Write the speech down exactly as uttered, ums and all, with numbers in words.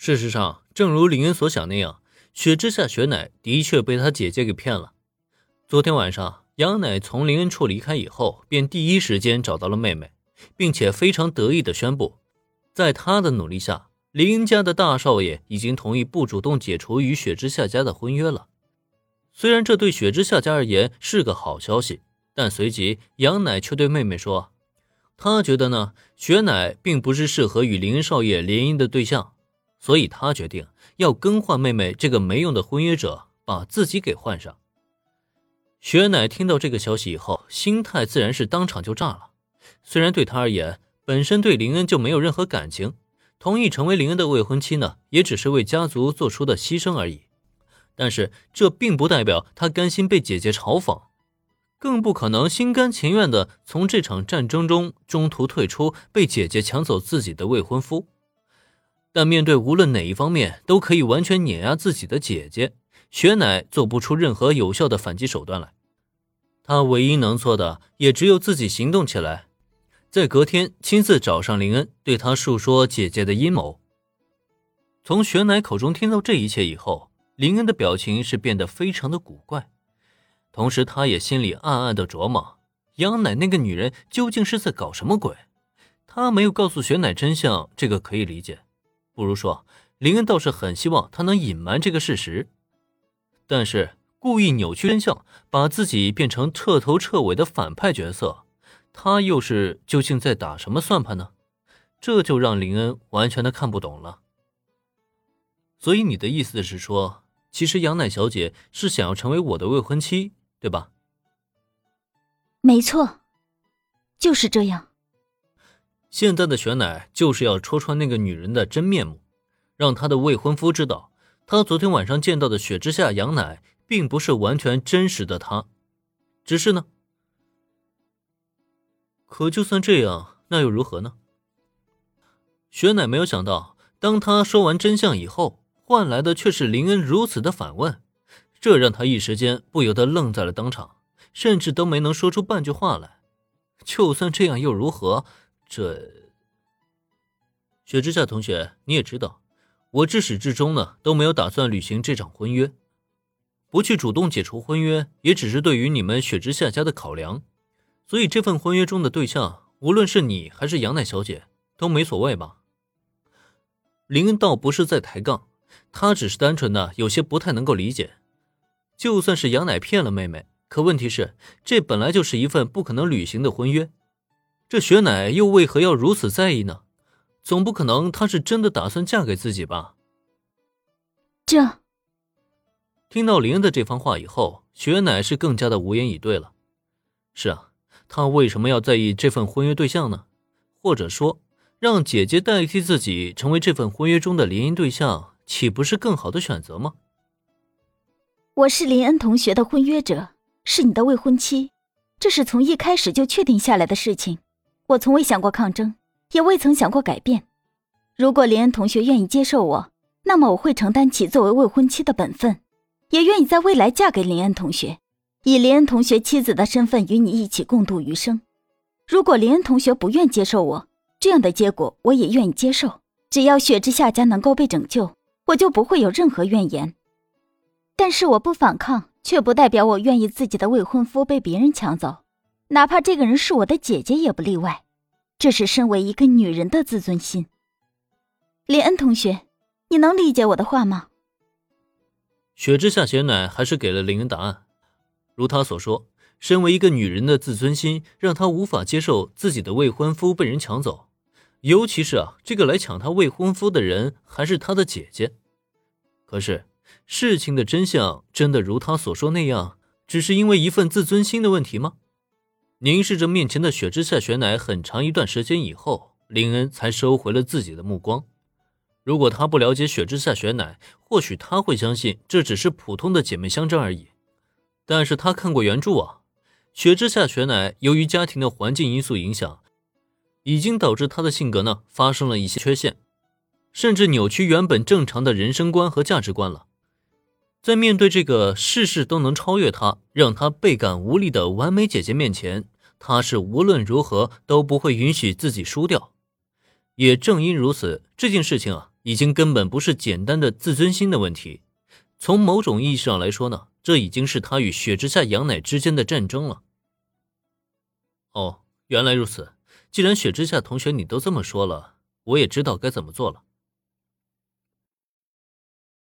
事实上，正如林恩所想那样，雪之下雪乃的确被他姐姐给骗了。昨天晚上，杨乃从林恩处离开以后，便第一时间找到了妹妹，并且非常得意地宣布，在他的努力下，林恩家的大少爷已经同意不主动解除与雪之下家的婚约了。虽然这对雪之下家而言是个好消息，但随即杨乃却对妹妹说，他觉得呢，雪乃并不是适合与林恩少爷联姻的对象，所以他决定要更换妹妹这个没用的婚约者，把自己给换上。雪乃听到这个消息以后，心态自然是当场就炸了。虽然对他而言，本身对林恩就没有任何感情，同意成为林恩的未婚妻呢，也只是为家族做出的牺牲而已。但是这并不代表他甘心被姐姐嘲讽，更不可能心甘情愿地从这场战争中中途退出，被姐姐抢走自己的未婚夫。但面对无论哪一方面都可以完全碾压自己的姐姐，雪乃做不出任何有效的反击手段来。他唯一能做的也只有自己行动起来，在隔天亲自找上林恩，对他述说姐姐的阴谋。从雪乃口中听到这一切以后，林恩的表情是变得非常的古怪，同时他也心里暗暗的琢磨，杨乃那个女人究竟是在搞什么鬼。他没有告诉雪乃真相，这个可以理解，不如说林恩倒是很希望他能隐瞒这个事实，但是故意扭曲真相，把自己变成彻头彻尾的反派角色，他又是究竟在打什么算盘呢？这就让林恩完全的看不懂了。所以你的意思是说，其实杨乃小姐是想要成为我的未婚妻，对吧？没错，就是这样。现在的雪乃就是要戳穿那个女人的真面目，让她的未婚夫知道，他昨天晚上见到的雪之下杨乃并不是完全真实的他。只是呢，可就算这样那又如何呢？雪乃没有想到，当他说完真相以后，换来的却是林恩如此的反问，这让他一时间不由得愣在了当场，甚至都没能说出半句话来。就算这样又如何？这雪之下同学，你也知道，我至始至终呢都没有打算履行这场婚约，不去主动解除婚约，也只是对于你们雪之下家的考量。所以这份婚约中的对象，无论是你还是杨乃小姐，都没所谓吧？林恩倒不是在抬杠，他只是单纯的有些不太能够理解。就算是杨乃骗了妹妹，可问题是这本来就是一份不可能履行的婚约，这雪乃又为何要如此在意呢？总不可能她是真的打算嫁给自己吧？这听到林恩的这番话以后，雪乃是更加的无言以对了。是啊，她为什么要在意这份婚约对象呢？或者说让姐姐代替自己成为这份婚约中的联姻对象，岂不是更好的选择吗？我是林恩同学的婚约者，是你的未婚妻，这是从一开始就确定下来的事情，我从未想过抗争，也未曾想过改变。如果林恩同学愿意接受我，那么我会承担起作为未婚妻的本分，也愿意在未来嫁给林恩同学，以林恩同学妻子的身份与你一起共度余生。如果林恩同学不愿接受我，这样的结果我也愿意接受。只要雪之下家能够被拯救，我就不会有任何怨言。但是我不反抗，却不代表我愿意自己的未婚夫被别人抢走，哪怕这个人是我的姐姐也不例外。这是身为一个女人的自尊心。林恩同学，你能理解我的话吗？雪之下雪乃还是给了林恩答案。如她所说，身为一个女人的自尊心让她无法接受自己的未婚夫被人抢走，尤其是啊，这个来抢她未婚夫的人还是她的姐姐。可是事情的真相真的如她所说那样，只是因为一份自尊心的问题吗？凝视着面前的雪之下雪乃很长一段时间以后，林恩才收回了自己的目光。如果他不了解雪之下雪乃，或许他会相信这只是普通的姐妹相争而已。但是他看过原著啊，雪之下雪乃由于家庭的环境因素影响，已经导致他的性格呢发生了一些缺陷，甚至扭曲原本正常的人生观和价值观了。在面对这个事事都能超越他，让他倍感无力的完美姐姐面前，他是无论如何都不会允许自己输掉。也正因如此，这件事情啊，已经根本不是简单的自尊心的问题。从某种意义上来说呢，这已经是他与雪之下羊乃之间的战争了。哦，原来如此。既然雪之下同学你都这么说了，我也知道该怎么做了。